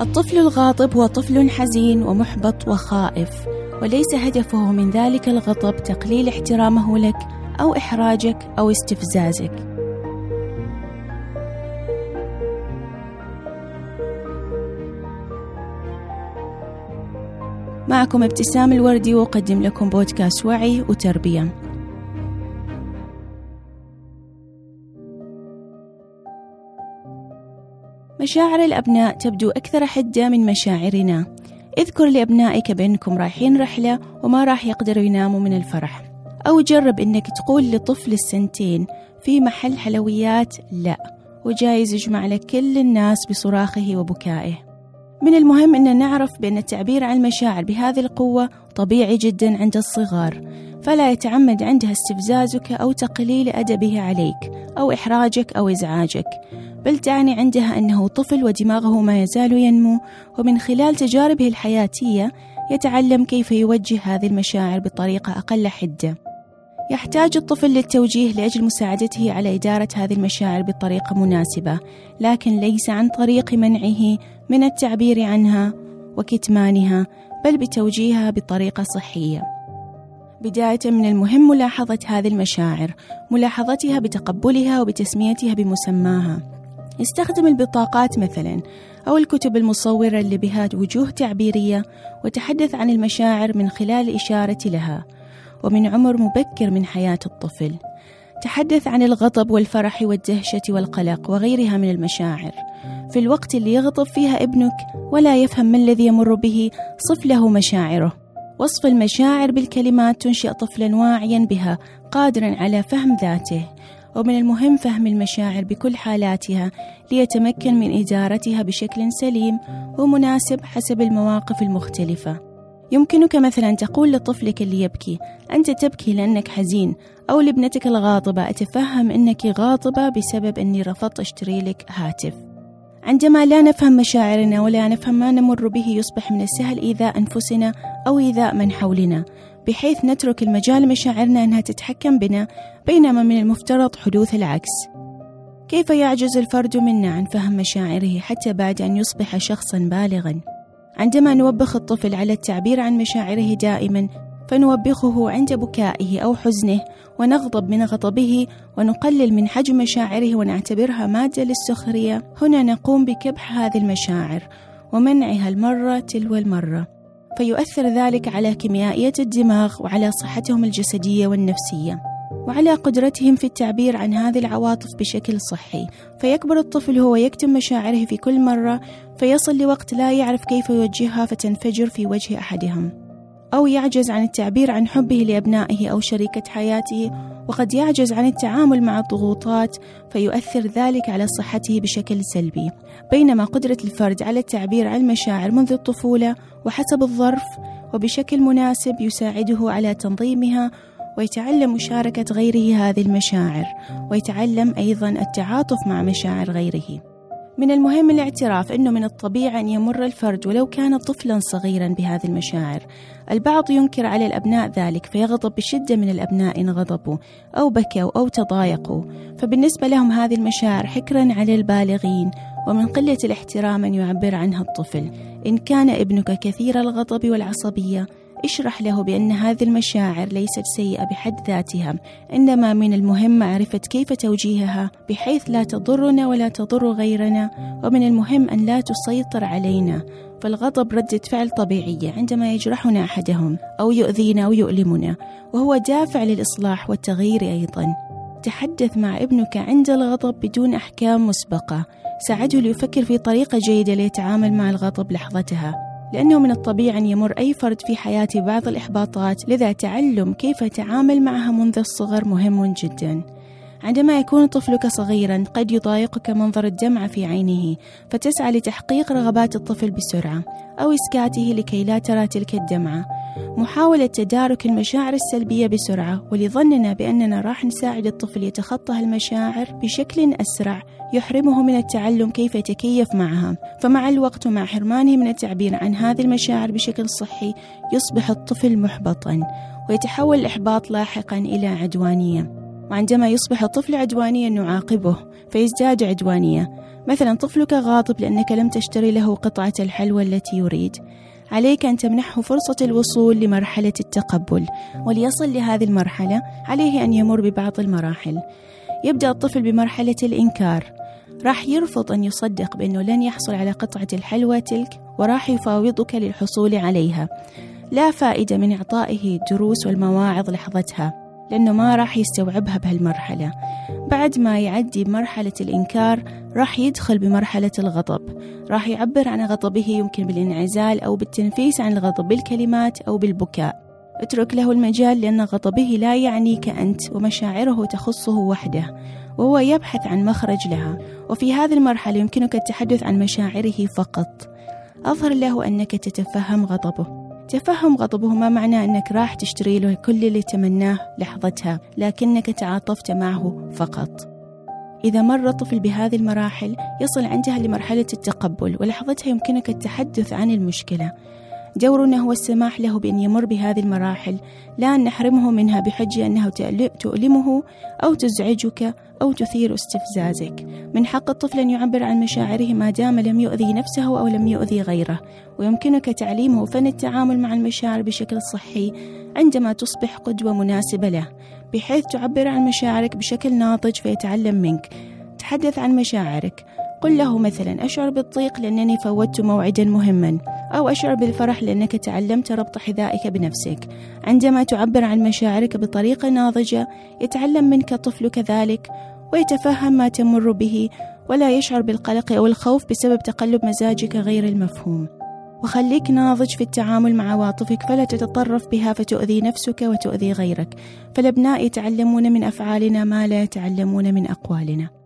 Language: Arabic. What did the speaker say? الطفل الغاضب هو طفل حزين ومحبط وخائف، وليس هدفه من ذلك الغضب تقليل احترامه لك أو إحراجك أو استفزازك. معكم ابتسام الوردي، وأقدم لكم بودكاست وعي وتربية. مشاعر الأبناء تبدو أكثر حدة من مشاعرنا. اذكر لأبنائك بأنكم رايحين رحلة وما راح يقدروا يناموا من الفرح، أو جرب أنك تقول لطفل السنتين في محل حلويات لا، وجايز يجمع لك كل الناس بصراخه وبكائه. من المهم أن نعرف بأن التعبير عن المشاعر بهذه القوة طبيعي جدا عند الصغار، فلا يتعمد عندها استفزازك أو تقليل أدبه عليك أو إحراجك أو إزعاجك، بل تعني عندها أنه طفل ودماغه ما يزال ينمو، ومن خلال تجاربه الحياتية يتعلم كيف يوجه هذه المشاعر بطريقة أقل حدة. يحتاج الطفل للتوجيه لأجل مساعدته على إدارة هذه المشاعر بطريقة مناسبة، لكن ليس عن طريق منعه من التعبير عنها وكتمانها، بل بتوجيهها بطريقة صحية. بداية من المهم ملاحظة هذه المشاعر، ملاحظتها بتقبلها وبتسميتها بمسماها. استخدم البطاقات مثلا أو الكتب المصورة اللي بها وجوه تعبيرية، وتحدث عن المشاعر من خلال الإشارة لها. ومن عمر مبكر من حياة الطفل تحدث عن الغضب والفرح والدهشة والقلق وغيرها من المشاعر. في الوقت اللي يغضب فيها ابنك ولا يفهم ما الذي يمر به، صف له مشاعره. وصف المشاعر بالكلمات تنشئ طفلا واعيا بها قادرا على فهم ذاته، ومن المهم فهم المشاعر بكل حالاتها ليتمكن من إدارتها بشكل سليم ومناسب حسب المواقف المختلفة. يمكنك مثلا تقول لطفلك اللي يبكي أنت تبكي لأنك حزين، أو لابنتك الغاضبة أتفهم أنك غاضبة بسبب أني رفضت أشتري لك هاتف. عندما لا نفهم مشاعرنا ولا نفهم ما نمر به، يصبح من السهل إيذاء أنفسنا أو إيذاء من حولنا، بحيث نترك المجال لمشاعرنا أنها تتحكم بنا، بينما من المفترض حدوث العكس. كيف يعجز الفرد منا عن فهم مشاعره حتى بعد أن يصبح شخصا بالغا؟ عندما نوبخ الطفل على التعبير عن مشاعره دائما، فنوبخه عند بكائه أو حزنه، ونغضب من غضبه، ونقلل من حجم مشاعره ونعتبرها مادة للسخرية. هنا نقوم بكبح هذه المشاعر ومنعها المرة تلو المرة، فيؤثر ذلك على كيميائية الدماغ وعلى صحتهم الجسدية والنفسية، وعلى قدرتهم في التعبير عن هذه العواطف بشكل صحي. فيكبر الطفل هو يكتم مشاعره في كل مرة، فيصل لوقت لا يعرف كيف يوجهها فتنفجر في وجه أحدهم، أو يعجز عن التعبير عن حبه لأبنائه أو شريكة حياته، وقد يعجز عن التعامل مع الضغوطات فيؤثر ذلك على صحته بشكل سلبي. بينما قدرة الفرد على التعبير عن المشاعر منذ الطفولة وحسب الظرف وبشكل مناسب يساعده على تنظيمها، ويتعلم مشاركة غيره هذه المشاعر، ويتعلم أيضا التعاطف مع مشاعر غيره. من المهم الاعتراف أنه من الطبيعي أن يمر الفرد ولو كان طفلا صغيرا بهذه المشاعر. البعض ينكر على الأبناء ذلك، فيغضب بشدة من الأبناء إن غضبوا أو بكوا أو تضايقوا، فبالنسبة لهم هذه المشاعر حكرا على البالغين، ومن قلة الاحترام أن يعبر عنها الطفل. إن كان ابنك كثير الغضب والعصبية، اشرح له بأن هذه المشاعر ليست سيئة بحد ذاتها، إنما من المهم معرفة كيف توجيهها بحيث لا تضرنا ولا تضر غيرنا، ومن المهم أن لا تسيطر علينا. فالغضب ردة فعل طبيعية عندما يجرحنا أحدهم أو يؤذينا أو يؤلمنا، وهو دافع للإصلاح والتغيير. أيضا تحدث مع ابنك عند الغضب بدون أحكام مسبقة، ساعده ليفكر في طريقة جيدة ليتعامل مع الغضب لحظتها، لأنه من الطبيعي أن يمر أي فرد في حياته بعض الإحباطات، لذا تعلم كيف تعامل معها منذ الصغر مهم جدا. عندما يكون طفلك صغيرا قد يضايقك منظر الدمعة في عينه، فتسعى لتحقيق رغبات الطفل بسرعة أو إسكاته لكي لا ترى تلك الدمعة. محاولة تدارك المشاعر السلبية بسرعة، ولظننا بأننا راح نساعد الطفل يتخطى هالمشاعر بشكل أسرع، يحرمه من التعلم كيف يتكيف معها. فمع الوقت ومع حرمانه من التعبير عن هذه المشاعر بشكل صحي، يصبح الطفل محبطا، ويتحول الإحباط لاحقا إلى عدوانية. وعندما يصبح الطفل عدوانيا نعاقبه فيزداد عدوانية. مثلا طفلك غاضب لأنك لم تشتري له قطعة الحلوى التي يريد، عليك أن تمنحه فرصة الوصول لمرحلة التقبل، وليصل لهذه المرحلة عليه أن يمر ببعض المراحل. يبدأ الطفل بمرحلة الإنكار، راح يرفض أن يصدق بأنه لن يحصل على قطعة الحلوى تلك وراح يفاوضك للحصول عليها. لا فائدة من إعطائه الدروس والمواعظ لحظتها لأنه ما راح يستوعبها بهالمرحلة. بعد ما يعدي مرحلة الإنكار راح يدخل بمرحلة الغضب، راح يعبر عن غضبه يمكن بالانعزال أو بالتنفيس عن الغضب بالكلمات أو بالبكاء. اترك له المجال لأن غضبه لا يعنيك أنت ومشاعره تخصه وحده، وهو يبحث عن مخرج لها، وفي هذه المرحلة يمكنك التحدث عن مشاعره فقط. أظهر له أنك تتفهم غضبه. تفهم غضبه ما معنى أنك راح تشتري له كل اللي تمناه لحظتها، لكنك تعاطفت معه فقط. إذا مر الطفل بهذه المراحل يصل عندها لمرحلة التقبل، ولحظتها يمكنك التحدث عن المشكلة. دورنا هو السماح له بأن يمر بهذه المراحل، لا أن نحرمه منها بحجة أنه تؤلمه أو تزعجك أو تثير استفزازك. من حق الطفل أن يعبر عن مشاعره ما دام لم يؤذي نفسه أو لم يؤذي غيره، ويمكنك تعليمه فن التعامل مع المشاعر بشكل صحي عندما تصبح قدوة مناسبة له، بحيث تعبر عن مشاعرك بشكل ناضج فيتعلم منك. تحدث عن مشاعرك، قل له مثلا أشعر بالضيق لأنني فوتت موعدا مهما، أو أشعر بالفرح لأنك تعلمت ربط حذائك بنفسك. عندما تعبر عن مشاعرك بطريقة ناضجة يتعلم منك طفلك ذلك ويتفهم ما تمر به، ولا يشعر بالقلق أو الخوف بسبب تقلب مزاجك غير المفهوم. وخليك ناضج في التعامل مع عواطفك، فلا تتطرف بها فتؤذي نفسك وتؤذي غيرك. فالأبناء يتعلمون من أفعالنا ما لا يتعلمون من أقوالنا.